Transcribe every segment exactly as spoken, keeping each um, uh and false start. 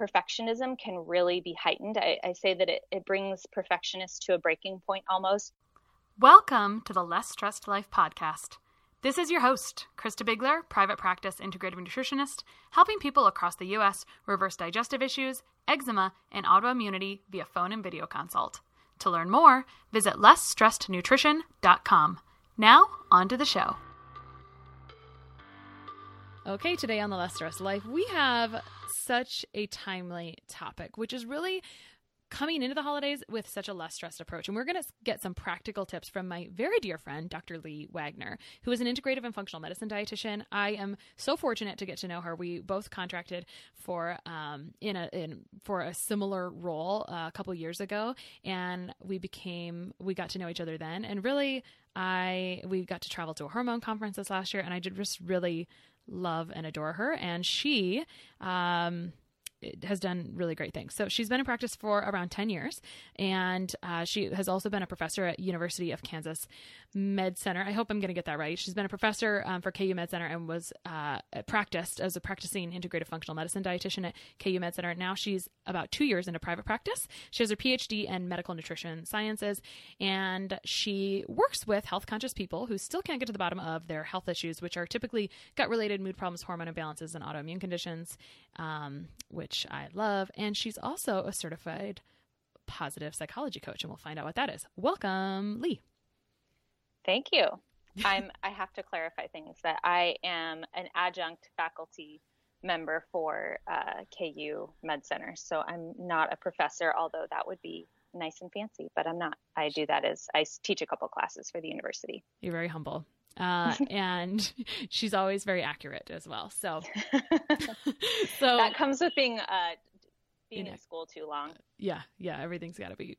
perfectionism can really be heightened. I, I say that it, it brings perfectionists to a breaking point almost. Welcome to the Less Stressed Life podcast. This is your host, Krista Bigler, private practice integrative nutritionist, helping people across the U S reverse digestive issues, eczema, and autoimmunity via phone and video consult. To learn more, visit less stressed nutrition dot com. Now, on to the show. Okay, today on the Less Stressed Life, we have such a timely topic, which is really coming into the holidays with such a less stressed approach. And we're going to get some practical tips from my very dear friend, Doctor Leigh Wagner, who is an integrative and functional medicine dietitian. I am so fortunate to get to know her. We both contracted for um, in a in for a similar role uh, a couple years ago, and we became we got to know each other then. And really, I we got to travel to a hormone conference this last year, and I did just really love and adore her. And she um, has done really great things. So she's been in practice for around ten years. And uh, she has also been a professor at University of Kansas Med Center. I hope I'm going to get that right. She's been a professor um, for K U Med Center and was uh, practiced as a practicing integrative functional medicine dietitian at K U Med Center. Now she's about two years into private practice. She has her P H D in medical nutrition sciences, and she works with health conscious people who still can't get to the bottom of their health issues, which are typically gut related, mood problems, hormone imbalances, and autoimmune conditions, um, which I love. And she's also a certified positive psychology coach, and we'll find out what that is. Welcome, Leigh. Thank you. I'm, I have to clarify things that I am an adjunct faculty member for uh, K U Med Center. So I'm not a professor, although that would be nice and fancy, but I'm not. I do that as I teach a couple classes for the university. You're very humble. Uh, and she's always very accurate as well. So, so that comes with being, uh, being in school too long. Yeah. Yeah. Everything's gotta be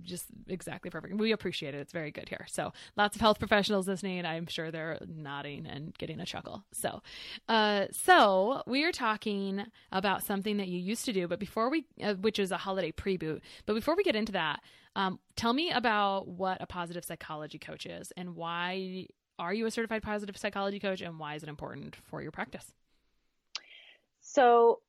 just exactly perfect. We appreciate it. It's very good here. So lots of health professionals listening, and I'm sure they're nodding and getting a chuckle. So, uh, so we are talking about something that you used to do, but before we, uh, which is a holiday pre-boot, but before we get into that, um, tell me about what a positive psychology coach is, and why are you a certified positive psychology coach, and why is it important for your practice? So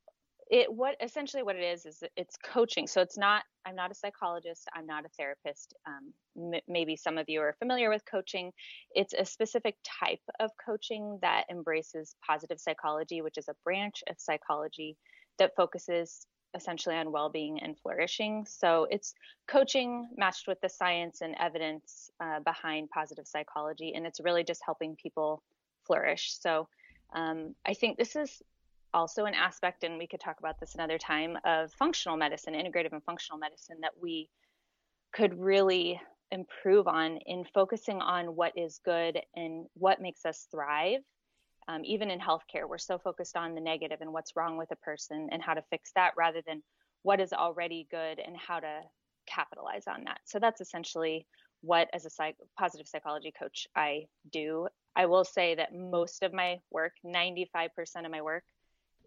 It what essentially what it is, is it's coaching. So it's not, I'm not a psychologist. I'm not a therapist. Um, m- maybe some of you are familiar with coaching. It's a specific type of coaching that embraces positive psychology, which is a branch of psychology that focuses essentially on well-being and flourishing. So it's coaching matched with the science and evidence uh, behind positive psychology. And it's really just helping people flourish. So um, I think this is also an aspect, and we could talk about this another time, of functional medicine, integrative and functional medicine, that we could really improve on in focusing on what is good and what makes us thrive. Um, even in healthcare, we're so focused on the negative and what's wrong with a person and how to fix that, rather than what is already good and how to capitalize on that. So that's essentially what, as a psych- positive psychology coach, I do. I will say that most of my work, ninety-five percent of my work,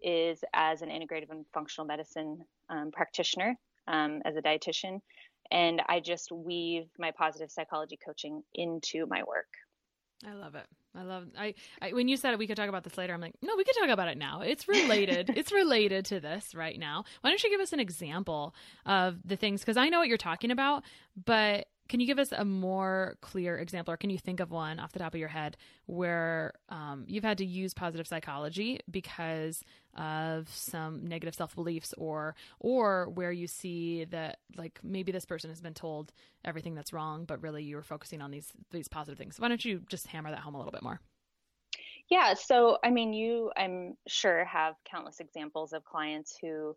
is as an integrative and functional medicine um, practitioner, um, as a dietitian. And I just weave my positive psychology coaching into my work. I love it. I love I, I when you said we could talk about this later, I'm like, no, we could talk about it now. It's related. It's related to this right now. Why don't you give us an example of the things? Because I know what you're talking about, but can you give us a more clear example, or can you think of one off the top of your head where um, you've had to use positive psychology because of some negative self-beliefs, or or where you see that, like, maybe this person has been told everything that's wrong, but really you were focusing on these these positive things? Why don't you just hammer that home a little bit more? Yeah. So, I mean, you, I'm sure, have countless examples of clients who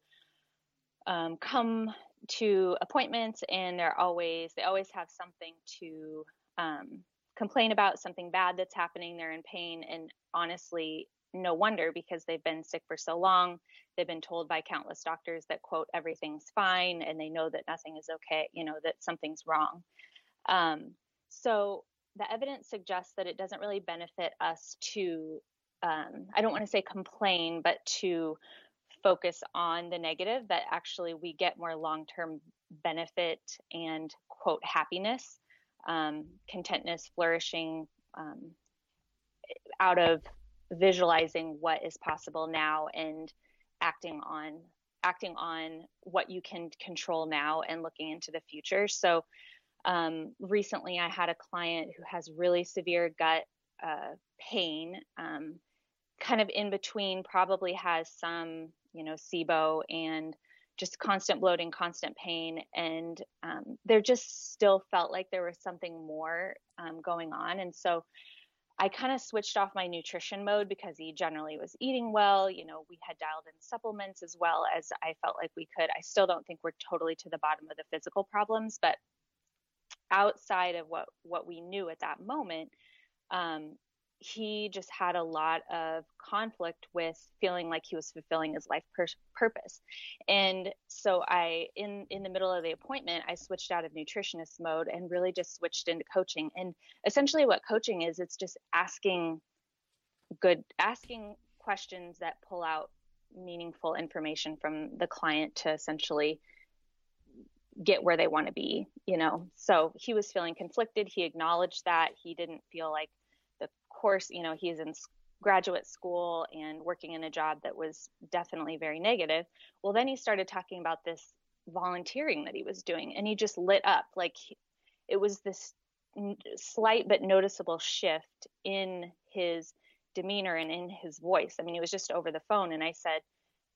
um, come to appointments, and they're always, they always have something to um, complain about, something bad that's happening. They're in pain. And honestly, no wonder, because they've been sick for so long. They've been told by countless doctors that, quote, everything's fine. And they know that nothing is okay, you know, that something's wrong. Um, so the evidence suggests that it doesn't really benefit us to, um, I don't want to say complain, but to focus on the negative, that actually we get more long-term benefit and, quote, happiness, um, contentness, flourishing, um, out of visualizing what is possible now and acting on, acting on what you can control now and looking into the future. So, um, recently I had a client who has really severe gut, uh, pain, um, kind of in between, probably has some, you know, SIBO and just constant bloating, constant pain. And um, there just still felt like there was something more um, going on. And so I kind of switched off my nutrition mode, because he generally was eating well. You know, we had dialed in supplements as well as I felt like we could. I still don't think we're totally to the bottom of the physical problems, but outside of what, what we knew at that moment, um, he just had a lot of conflict with feeling like he was fulfilling his life pur- purpose. And so I, in, in the middle of the appointment, I switched out of nutritionist mode and really just switched into coaching. And essentially what coaching is, it's just asking good, asking questions that pull out meaningful information from the client to essentially get where they want to be, you know? So he was feeling conflicted. He acknowledged that. He didn't feel like, course, you know, he's in graduate school and working in a job that was definitely very negative. Well, then he started talking about this volunteering that he was doing, and he just lit up. Like, it was this slight but noticeable shift in his demeanor and in his voice. I mean, it was just over the phone. And I said,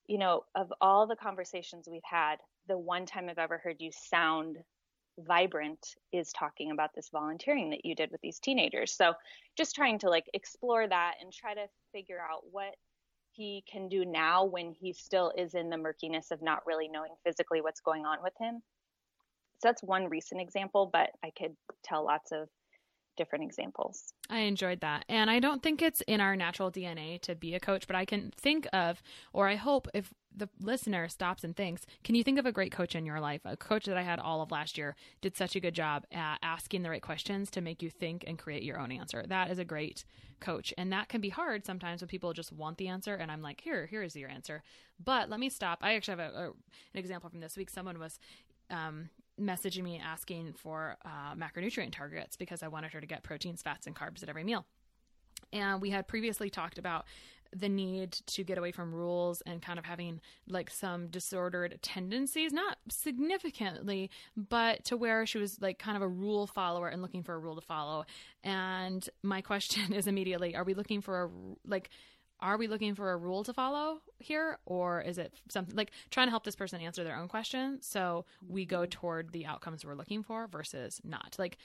you know, of all the conversations we've had, the one time I've ever heard you sound vibrant is talking about this volunteering that you did with these teenagers. So just trying to, like, explore that and try to figure out what he can do now when he still is in the murkiness of not really knowing physically what's going on with him. So that's one recent example, but I could tell lots of different examples. I enjoyed that. And I don't think it's in our natural D N A to be a coach, but I can think of, or I hope if the listener stops and thinks, can you think of a great coach in your life? A coach that I had all of last year did such a good job at asking the right questions to make you think and create your own answer. That is a great coach. And that can be hard sometimes when people just want the answer. And I'm like, here, here is your answer. But let me stop. I actually have a, a, an example from this week. Someone was, um, messaging me asking for uh, macronutrient targets because I wanted her to get proteins, fats, and carbs at every meal. And we had previously talked about the need to get away from rules and kind of having, like, some disordered tendencies, not significantly, but to where she was, like, kind of a rule follower and looking for a rule to follow. And my question is immediately, are we looking for a, like, are we looking for a rule to follow here? Or is it something, like, trying to help this person answer their own question? So we go toward the outcomes we're looking for versus not. Like,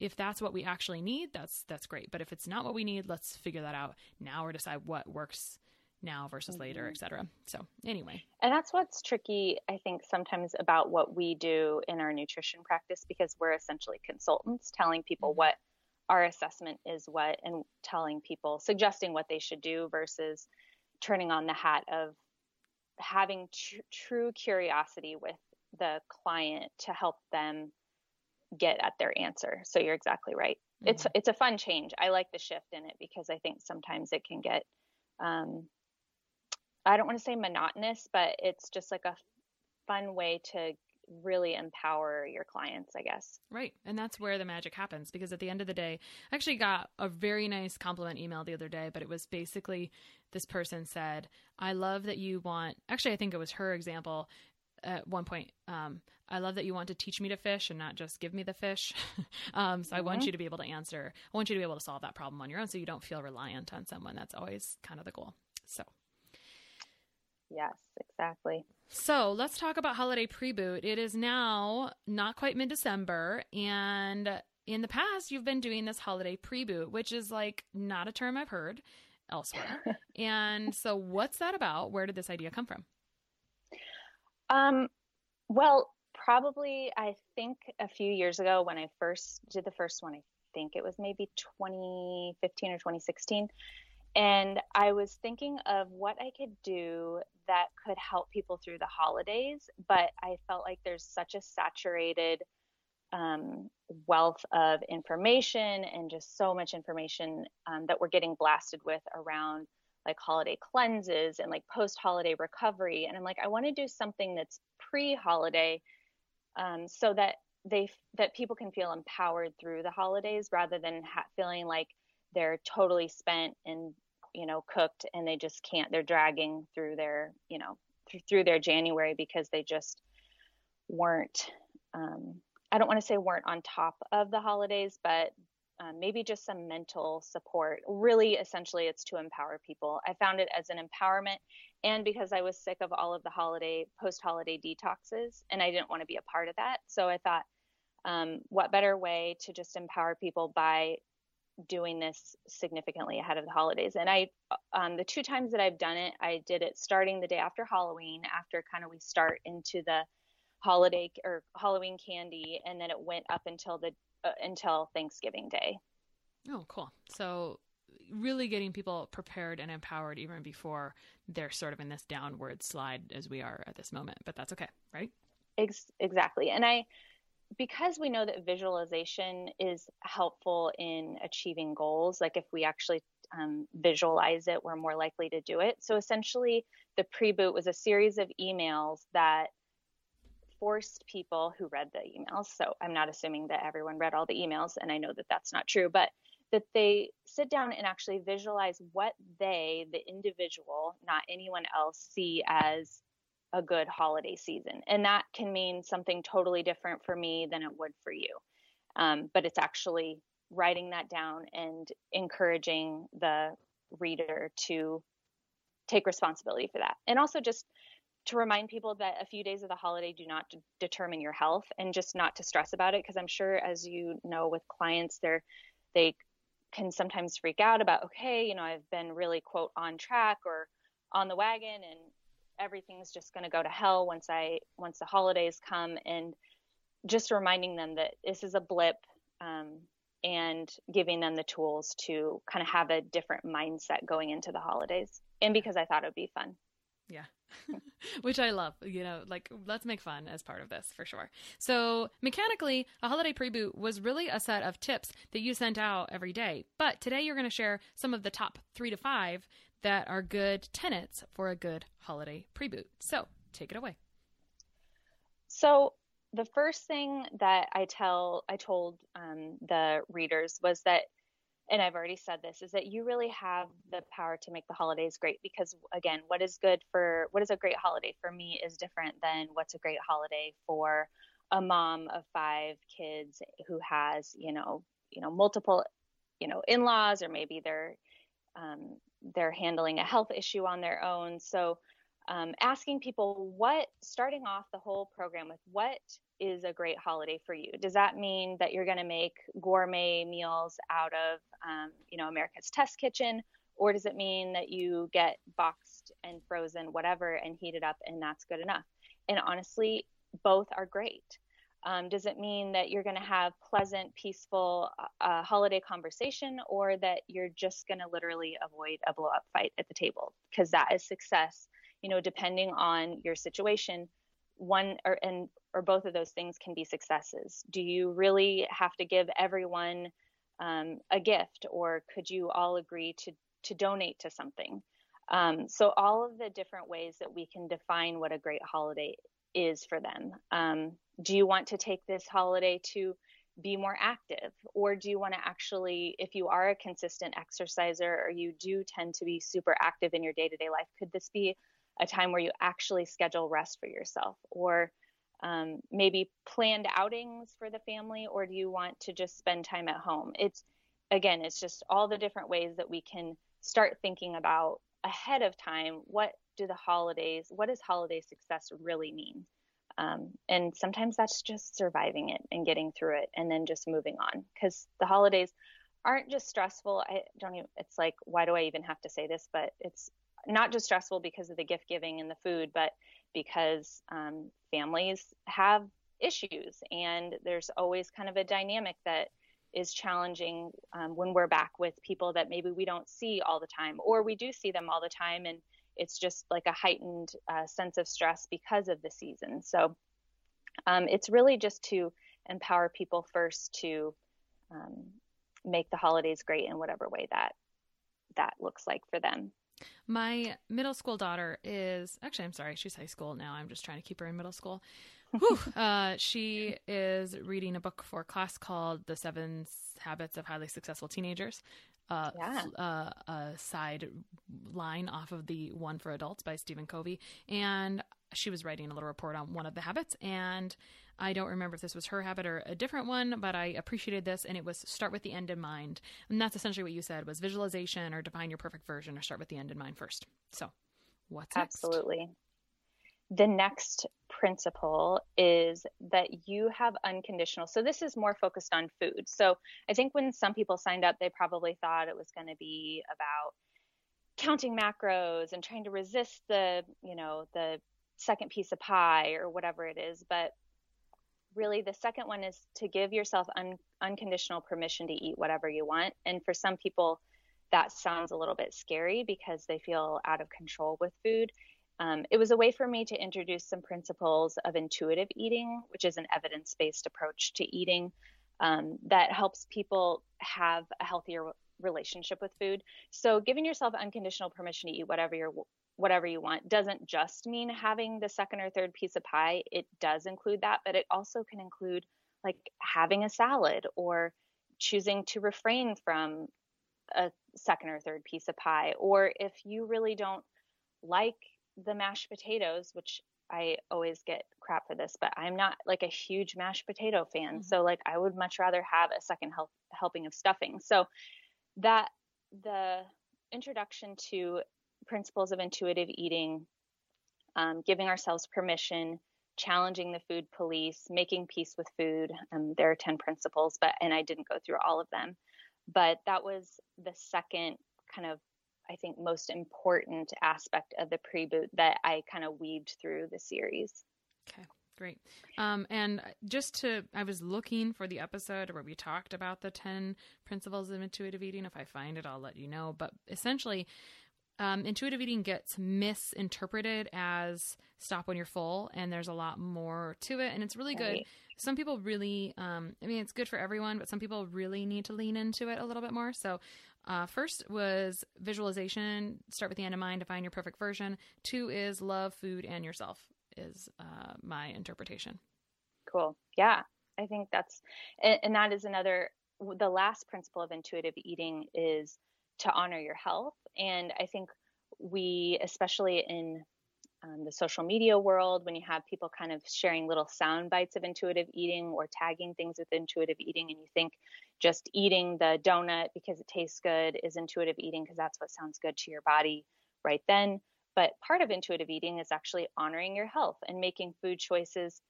if that's what we actually need, that's, that's great. But if it's not what we need, let's figure that out now or decide what works now versus mm-hmm. later, et cetera. So anyway. And that's what's tricky, I think, sometimes about what we do in our nutrition practice, because we're essentially consultants telling people mm-hmm. what our assessment is what, and telling people, suggesting what they should do versus turning on the hat of having tr- true curiosity with the client to help them get at their answer. So you're exactly right. Mm-hmm. It's, it's a fun change. I like the shift in it because I think sometimes it can get, um, I don't want to say monotonous, but it's just like a fun way to really empower your clients, I guess. Right. And that's where the magic happens, because at the end of the day, I actually got a very nice compliment email the other day, but it was basically this person said, I love that you want, actually, I think it was her example at one point. Um, I love that you want to teach me to fish and not just give me the fish. um, so mm-hmm. I want you to be able to answer. I want you to be able to solve that problem on your own so you don't feel reliant on someone. That's always kind of the goal. So. Yes, exactly. So let's talk about holiday pre-boot. It is now not quite mid-December, and in the past, you've been doing this holiday pre-boot, which is like not a term I've heard elsewhere. And so what's that about? Where did this idea come from? Um, well, probably I think a few years ago when I first did the first one, I think it was maybe twenty fifteen or twenty sixteen. And I was thinking of what I could do that could help people through the holidays, but I felt like there's such a saturated um, wealth of information and just so much information um, that we're getting blasted with around like holiday cleanses and like post-holiday recovery. And I'm like, I want to do something that's pre-holiday um, so that they that people can feel empowered through the holidays rather than ha- feeling like they're totally spent and, you know, cooked and they just can't, they're dragging through their, you know, th- through their January because they just weren't, um, I don't want to say weren't on top of the holidays, but um, maybe just some mental support. Really, essentially it's to empower people. I found it as an empowerment, and because I was sick of all of the holiday, post-holiday detoxes, and I didn't want to be a part of that. So I thought, um, what better way to just empower people by doing this significantly ahead of the holidays. And I, um, the two times that I've done it, I did it starting the day after Halloween, after kind of we start into the holiday or Halloween candy, and then it went up until the, uh, until Thanksgiving Day. Oh, cool. So really getting people prepared and empowered even before they're sort of in this downward slide as we are at this moment, but that's okay. Right? Ex- exactly. And I, because we know that visualization is helpful in achieving goals, like if we actually um, visualize it, we're more likely to do it. So essentially, the pre-boot was a series of emails that forced people who read the emails. So I'm not assuming that everyone read all the emails, and I know that that's not true, but that they sit down and actually visualize what they, the individual, not anyone else, see as a good holiday season. And that can mean something totally different for me than it would for you. Um, but it's actually writing that down and encouraging the reader to take responsibility for that. And also just to remind people that a few days of the holiday do not d- determine your health, and just not to stress about it. Because I'm sure, as you know, with clients, they're, they can sometimes freak out about, okay, you know, I've been really quote on track or on the wagon, and everything's just going to go to hell once I, once the holidays come, and just reminding them that this is a blip, um, and giving them the tools to kind of have a different mindset going into the holidays. And because I thought it would be fun. Yeah. Which I love, you know, like let's make fun as part of this for sure. So mechanically, a holiday pre-boot was really a set of tips that you sent out every day, but today you're going to share some of the top three to five that are good tenets for a good holiday pre-boot. So take it away. So the first thing that I tell, I told um, the readers was that, and I've already said this, is that you really have the power to make the holidays great, because again, what is good for, what is a great holiday for me is different than what's a great holiday for a mom of five kids who has, you know, you know, multiple, you know, in-laws, or maybe they're, um, they're handling a health issue on their own. So um, asking people what, starting off the whole program with what is a great holiday for you? Does that mean that you're going to make gourmet meals out of, um, you know, America's Test Kitchen? Or does it mean that you get boxed and frozen, whatever, and heated up, and that's good enough? And honestly, both are great. Um, does it mean that you're going to have pleasant, peaceful uh, holiday conversation, or that you're just going to literally avoid a blow-up fight at the table? Because that is success, you know, depending on your situation. One or and or both of those things can be successes. Do you really have to give everyone um, a gift, or could you all agree to to donate to something? Um, so all of the different ways that we can define what a great holiday is for them. Um, do you want to take this holiday to be more active? Or do you want to actually, if you are a consistent exerciser or you do tend to be super active in your day-to-day life, could this be a time where you actually schedule rest for yourself? Or um, maybe planned outings for the family? Or do you want to just spend time at home? It's, again, it's just all the different ways that we can start thinking about ahead of time, what do the holidays, what does holiday success really mean? Um, and sometimes that's just surviving it and getting through it and then just moving on, because the holidays aren't just stressful. I don't even, it's like, why do I even have to say this? But it's not just stressful because of the gift giving and the food, but because um, families have issues and there's always kind of a dynamic that is challenging um, when we're back with people that maybe we don't see all the time, or we do see them all the time. And it's just like a heightened uh, sense of stress because of the season. So um, it's really just to empower people first to um, make the holidays great in whatever way that that looks like for them. My middle school daughter is actually, I'm sorry, she's high school now. I'm just trying to keep her in middle school. Whew. Uh, she is reading a book for class called The Seven Habits of Highly Successful Teenagers, uh, yeah. uh, a side line off of the One for Adults by Stephen Covey. And she was writing a little report on one of the habits. And I don't remember if this was her habit or a different one, but I appreciated this. And it was start with the end in mind. And that's essentially what you said was visualization or define your perfect version or start with the end in mind first. So what's next? Absolutely. The next principle is that you have unconditional. So this is more focused on food. So I think when some people signed up, they probably thought it was going to be about counting macros and trying to resist the, you know, the second piece of pie or whatever it is. But really the second one is to give yourself un- unconditional permission to eat whatever you want. And for some people that sounds a little bit scary because they feel out of control with food. Um, it was a way for me to introduce some principles of intuitive eating, which is an evidence-based approach to eating um, that helps people have a healthier relationship with food. So giving yourself unconditional permission to eat whatever you're, whatever you want doesn't just mean having the second or third piece of pie. It does include that, but it also can include like having a salad or choosing to refrain from a second or third piece of pie. Or if you really don't like the mashed potatoes, which I always get crap for this, but I'm not like a huge mashed potato fan. Mm-hmm. So like I would much rather have a second help, helping of stuffing. So that the introduction to principles of intuitive eating, um, giving ourselves permission, challenging the food police, making peace with food. Um, there are ten principles, but, and I didn't go through all of them, but that was the second kind of, I think, most important aspect of the pre-boot that I kind of weaved through the series. Okay, great. Um, and just to, I was looking for the episode where we talked about the ten principles of intuitive eating. If I find it, I'll let you know. But essentially, um, intuitive eating gets misinterpreted as stop when you're full, and there's a lot more to it. And it's really good. Right. Some people really, um, I mean, it's good for everyone, but some people really need to lean into it a little bit more. So Uh, first was visualization, start with the end in mind, define your perfect version. Two is love, food, and yourself is uh, my interpretation. Cool. Yeah, I think that's, and, and that is another, the last principle of intuitive eating is to honor your health. And I think we, especially in um, the social media world, when you have people kind of sharing little sound bites of intuitive eating or tagging things with intuitive eating, and you think, just eating the donut because it tastes good is intuitive eating because that's what sounds good to your body right then. But part of intuitive eating is actually honoring your health and making food choices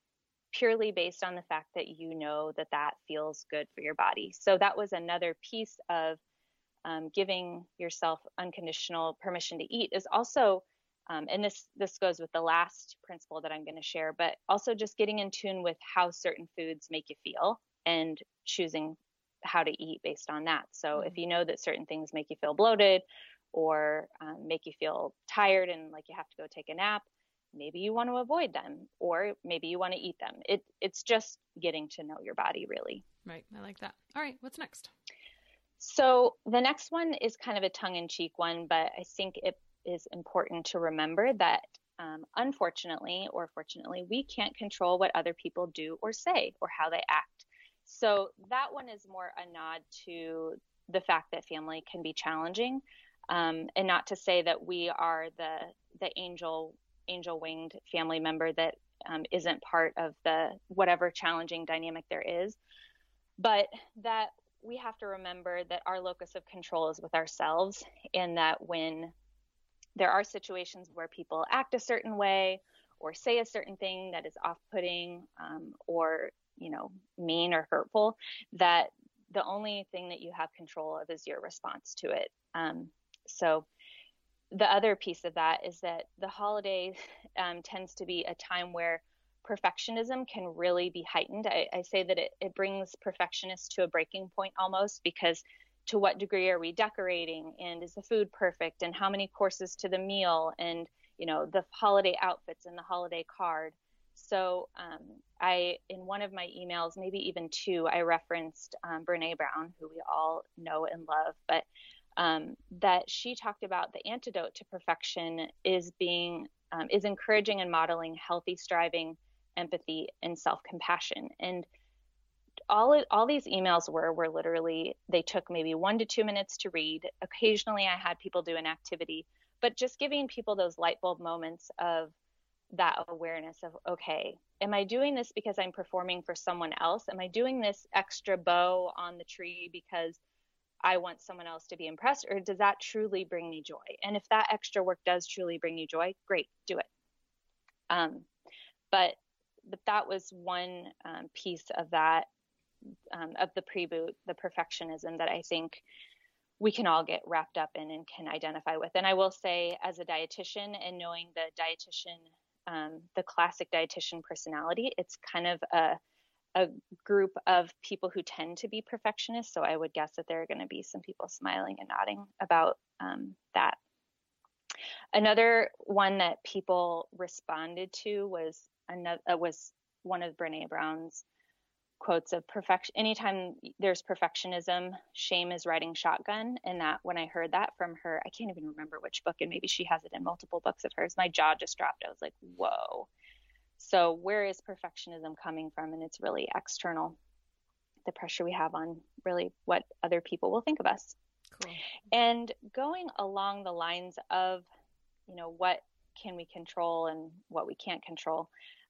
purely based on the fact that you know that that feels good for your body. So that was another piece of um, giving yourself unconditional permission to eat is also, um, and this this goes with the last principle that I'm going to share, but also just getting in tune with how certain foods make you feel and choosing how to eat based on that. So mm-hmm. if you know that certain things make you feel bloated or um, make you feel tired and like you have to go take a nap, maybe you want to avoid them or maybe you want to eat them. It, it's just getting to know your body really. Right. I like that. All right. What's next? So the next one is kind of a tongue in cheek one, but I think it is important to remember that um, unfortunately or fortunately, we can't control what other people do or say or how they act. So that one is more a nod to the fact that family can be challenging, um, and not to say that we are the the angel angel winged family member that um, isn't part of the whatever challenging dynamic there is, but that we have to remember that our locus of control is with ourselves, and that when there are situations where people act a certain way or say a certain thing that is off-putting um, or, you know, mean or hurtful, that the only thing that you have control of is your response to it. Um, so the other piece of that is that the holiday um, tends to be a time where perfectionism can really be heightened. I, I say that it, it brings perfectionists to a breaking point almost, because to what degree are we decorating, and is the food perfect, and how many courses to the meal, and, you know, the holiday outfits and the holiday card. So um, I, in one of my emails, maybe even two, I referenced um, Brené Brown, who we all know and love, but um, that she talked about the antidote to perfection is being, um, is encouraging and modeling healthy striving, empathy, and self-compassion. And all all these emails were, were literally, they took maybe one to two minutes to read. Occasionally I had people do an activity, but just giving people those light bulb moments of that awareness of, okay, am I doing this because I'm performing for someone else? Am I doing this extra bow on the tree because I want someone else to be impressed, or does that truly bring me joy? And if that extra work does truly bring you joy, great, do it. Um, but, but that was one um, piece of that, um, of the preboot, the perfectionism that I think we can all get wrapped up in and can identify with. And I will say, as a dietitian, and knowing the dietitian, um, the classic dietitian personality, it's kind of a, a group of people who tend to be perfectionists. So I would guess that there are going to be some people smiling and nodding about um, that. Another one that people responded to was another uh, was one of Brené Brown's quotes of perfection. Anytime there's perfectionism, shame is riding shotgun. And that, when I heard that from her, I can't even remember which book, and maybe she has it in multiple books of hers, my jaw just dropped. I was like, whoa. So where is perfectionism coming from? And it's really external, the pressure we have on really what other people will think of us. Cool. And going along the lines of, you know, what can we control and what we can't control,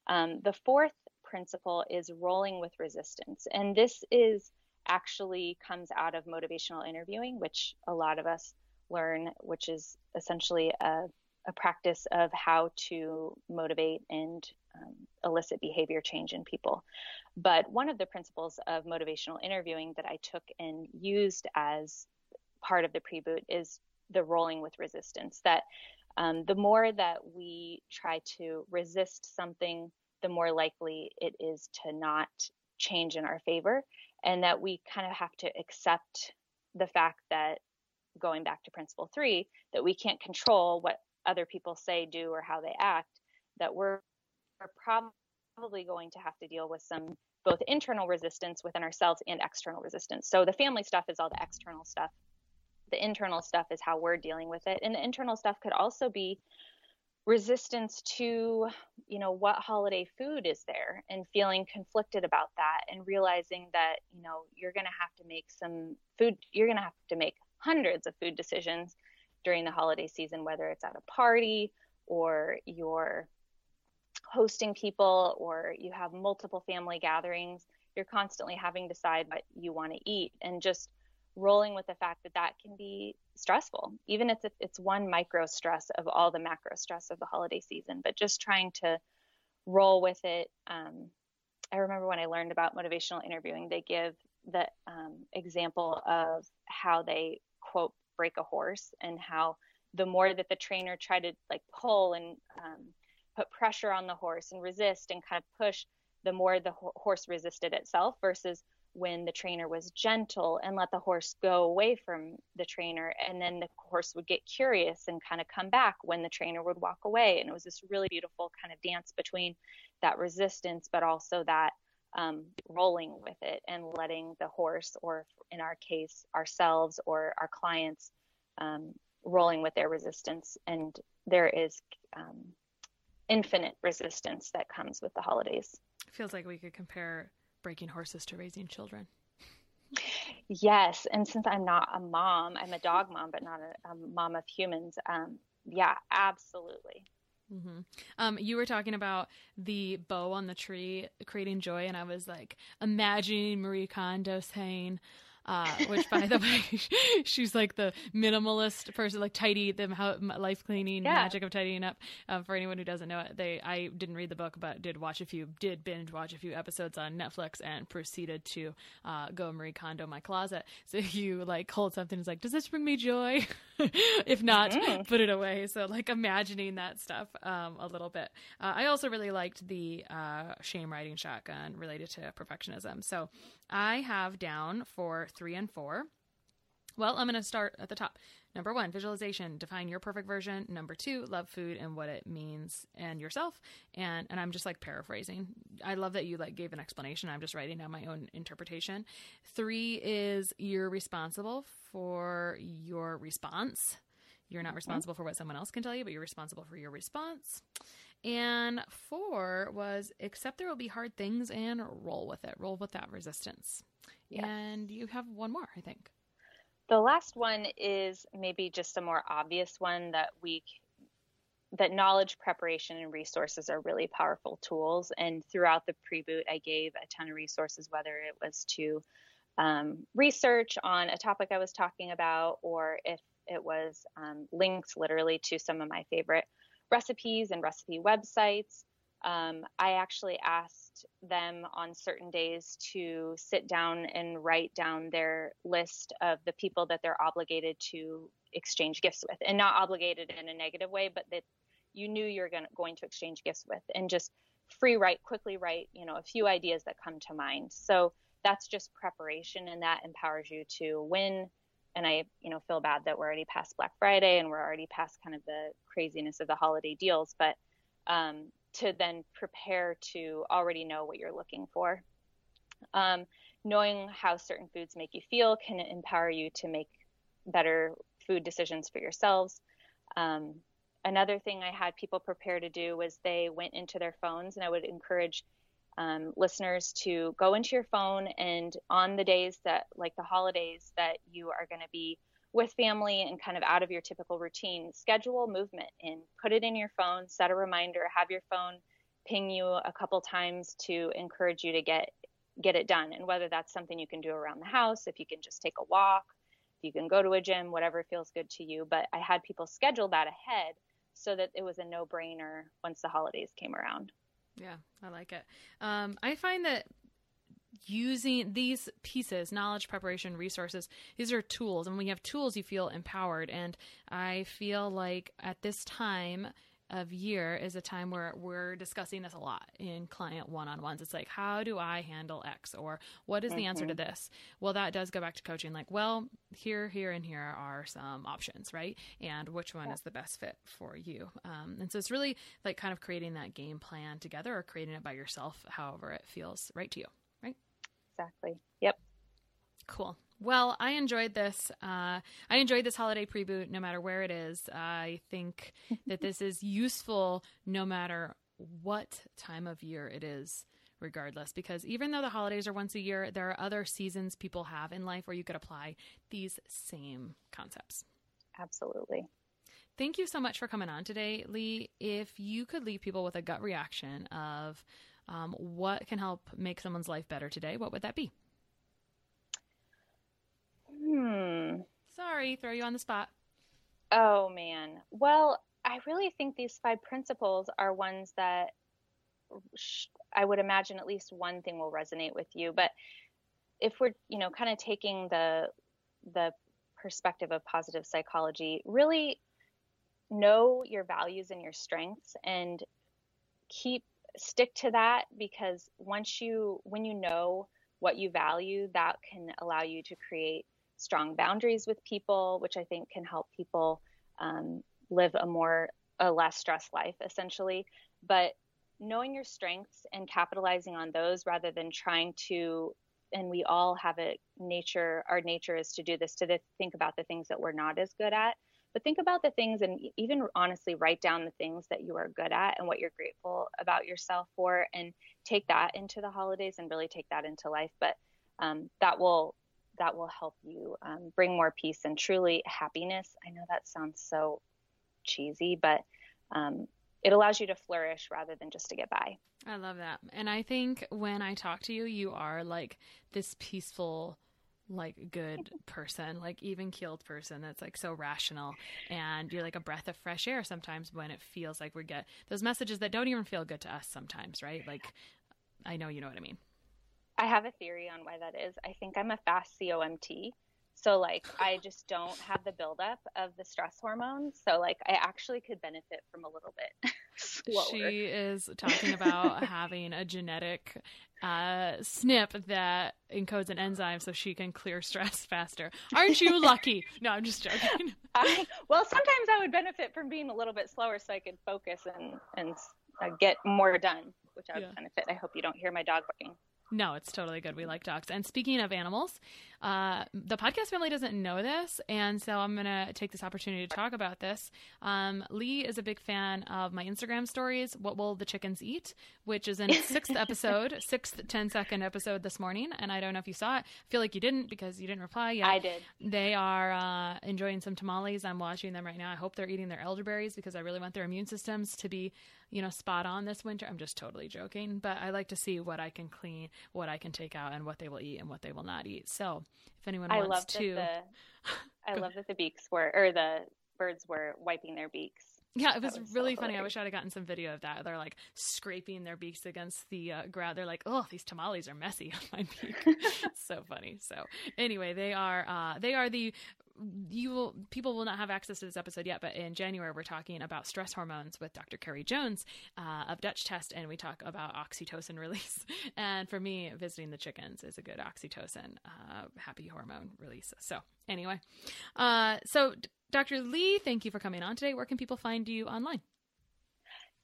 um, the fourth principle is rolling with resistance. And this is actually comes out of motivational interviewing, which a lot of us learn, which is essentially a, a practice of how to motivate and um, elicit behavior change in people. But one of the principles of motivational interviewing that I took and used as part of the preboot is the rolling with resistance, that um, the more that we try to resist something, the more likely it is to not change in our favor, and that we kind of have to accept the fact that, going back to principle three, that we can't control what other people say, do, or how they act, that we're probably going to have to deal with some both internal resistance within ourselves and external resistance. So the family stuff is all the external stuff. The internal stuff is how we're dealing with it. And the internal stuff could also be resistance to, you know, what holiday food is there, and feeling conflicted about that, and realizing that, you know, you're going to have to make some food, you're going to have to make hundreds of food decisions during the holiday season, whether it's at a party or you're hosting people or you have multiple family gatherings, you're constantly having to decide what you want to eat, and just rolling with the fact that that can be stressful, even if it's one micro stress of all the macro stress of the holiday season, but just trying to roll with it. Um, I remember when I learned about motivational interviewing, they give the um, example of how they, quote, break a horse, and how the more that the trainer tried to like pull and um, put pressure on the horse and resist and kind of push, the more the ho- horse resisted itself, versus when the trainer was gentle and let the horse go away from the trainer. And then the horse would get curious and kind of come back when the trainer would walk away. And it was this really beautiful kind of dance between that resistance, but also that um, rolling with it and letting the horse, or in our case, ourselves or our clients, um, rolling with their resistance. And there is um, infinite resistance that comes with the holidays. It feels like we could compare breaking horses to raising children. Yes. And since I'm not a mom, I'm a dog mom, but not a, a mom of humans. Um, yeah, absolutely. Mm-hmm. Um, you were talking about the bow on the tree creating joy, and I was like imagining Marie Kondo saying, uh, which by the way, she's like the minimalist person, like tidy the life cleaning yeah. magic of tidying up. Um, for anyone who doesn't know it, they I didn't read the book, but did watch a few, did binge watch a few episodes on Netflix, and proceeded to uh, go Marie Kondo my closet. So you like hold something, it's like, does this bring me joy? If not, mm-hmm. put it away. So like imagining that stuff um, a little bit. Uh, I also really liked the uh, shame riding shotgun related to perfectionism. So I have down for three and four. Well, I'm going to start at the top. Number one, visualization, define your perfect version. Number two, love food and what it means and yourself. And and I'm just like paraphrasing. I love that you like gave an explanation. I'm just writing down my own interpretation. Three is you're responsible for your response. You're not responsible for what someone else can tell you, but you're responsible for your response. And four was accept there will be hard things and roll with it. Roll with that resistance. Yes. And you have one more, I think. The last one is maybe just a more obvious one that we, that knowledge, preparation, and resources are really powerful tools. And throughout the preboot, I gave a ton of resources, whether it was to um, research on a topic I was talking about, or if it was um, links literally to some of my favorite recipes and recipe websites. Um, I actually asked them on certain days to sit down and write down their list of the people that they're obligated to exchange gifts with, and not obligated in a negative way, but that you knew you're going to, going to exchange gifts with, and just free write, quickly write, you know, a few ideas that come to mind. So that's just preparation, and that empowers you to win. And I, you know, feel bad that we're already past Black Friday and we're already past kind of the craziness of the holiday deals, but, um, to then prepare to already know what you're looking for. Um, knowing how certain foods make you feel can empower you to make better food decisions for yourselves. Um, another thing I had people prepare to do was they went into their phones, and I would encourage um, listeners to go into your phone, and on the days that, like the holidays, that you are going to be with family and kind of out of your typical routine, schedule movement and put it in your phone, set a reminder, have your phone ping you a couple times to encourage you to get, get it done. And whether that's something you can do around the house, if you can just take a walk, if you can go to a gym, whatever feels good to you. But I had people schedule that ahead so that it was a no-brainer once the holidays came around. Yeah, I like it. Um, I find that using these pieces, knowledge, preparation, resources, these are tools. And when you have tools, you feel empowered. And I feel like at this time of year is a time where we're discussing this a lot in client one-on-ones. It's like, how do I handle X? Or what is the mm-hmm. answer to this? Well, that does go back to coaching. Like, well, here, here, and here are some options, right? And which one yeah. is the best fit for you? Um, and so it's really like kind of creating that game plan together, or creating it by yourself, however it feels right to you. Exactly. Yep. Cool. Well, I enjoyed this. Uh, I enjoyed this holiday preboot, no matter where it is. I think that this is useful no matter what time of year it is, regardless, because even though the holidays are once a year, there are other seasons people have in life where you could apply these same concepts. Absolutely. Thank you so much for coming on today, Leigh. If you could leave people with a gut reaction of Um, what can help make someone's life better today, what would that be? Hmm. Sorry, throw you on the spot. Oh, man. Well, I really think these five principles are ones that sh- I would imagine at least one thing will resonate with you. But if we're, you know, kind of taking the the perspective of positive psychology, really know your values and your strengths, and keep stick to that, because once you, when you know what you value, that can allow you to create strong boundaries with people, which I think can help people um, live a more, a less stressed life, essentially. But knowing your strengths and capitalizing on those, rather than trying to, and we all have a nature, our nature is to do this, to think about the things that we're not as good at, But think about the things, and even honestly write down the things that you are good at and what you're grateful about yourself for, and take that into the holidays and really take that into life. But um, that will that will help you um, bring more peace and truly happiness. I know that sounds so cheesy, but um, it allows you to flourish rather than just to get by. I love that. And I think when I talk to you, you are like this peaceful, like good person, like even keeled person that's like so rational, and you're like a breath of fresh air sometimes when it feels like we get those messages that don't even feel good to us sometimes, right? Like, I know you know what I mean. I have a theory on why that is. I think I'm a fast C O M T. So like, I just don't have the buildup of the stress hormones. So like, I actually could benefit from a little bit slower. She is talking about having a genetic uh, S N P that encodes an enzyme so she can clear stress faster. Aren't you lucky? No, I'm just joking. I, well, sometimes I would benefit from being a little bit slower so I could focus and, and uh, get more done, which I would yeah. benefit. I hope you don't hear my dog barking. No, it's totally good. We like dogs. And speaking of animals, uh, the podcast family doesn't know this, and so I'm going to take this opportunity to talk about this. Um, Leigh is a big fan of my Instagram stories, What Will the Chickens Eat?, which is in sixth episode, sixth ten-second episode this morning, and I don't know if you saw it. I feel like you didn't because you didn't reply yet. I did. They are uh, enjoying some tamales. I'm watching them right now. I hope they're eating their elderberries because I really want their immune systems to be, you know, spot on this winter. I'm just totally joking, but I like to see what I can clean, what I can take out, and what they will eat and what they will not eat. So if anyone I wants to, the, I love that the beaks were, or the birds were wiping their beaks. Yeah, it was, was really so funny. Hilarious. I wish I'd have gotten some video of that. They're like scraping their beaks against the uh, ground. They're like, oh, these tamales are messy on my beak. So funny. So anyway, they are, uh, they are the, you will, people will not have access to this episode yet, but in January, we're talking about stress hormones with Doctor Carrie Jones uh, of Dutch Test. And we talk about oxytocin release. And for me, visiting the chickens is a good oxytocin, uh, happy hormone release. So anyway, uh, so Doctor Leigh, thank you for coming on today. Where can people find you online?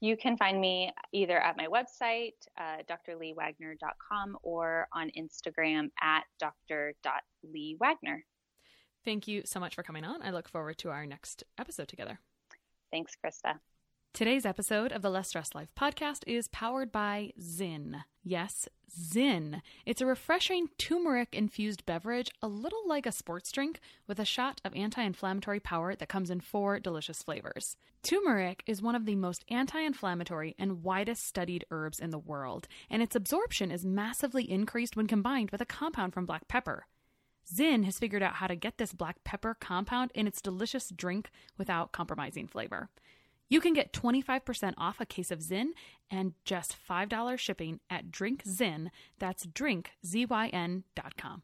You can find me either at my website, uh, dr leigh wagner dot com, or on Instagram at dr dot leigh wagner. Thank you so much for coming on. I look forward to our next episode together. Thanks, Krista. Today's episode of the Less Stressed Life podcast is powered by Zyn. Yes, Zyn. It's a refreshing turmeric-infused beverage, a little like a sports drink, with a shot of anti-inflammatory power that comes in four delicious flavors. Turmeric is one of the most anti-inflammatory and widest studied herbs in the world, and its absorption is massively increased when combined with a compound from black pepper. Zyn has figured out how to get this black pepper compound in its delicious drink without compromising flavor. You can get twenty-five percent off a case of Zyn and just five dollars shipping at DrinkZyn. That's drink zyn dot com.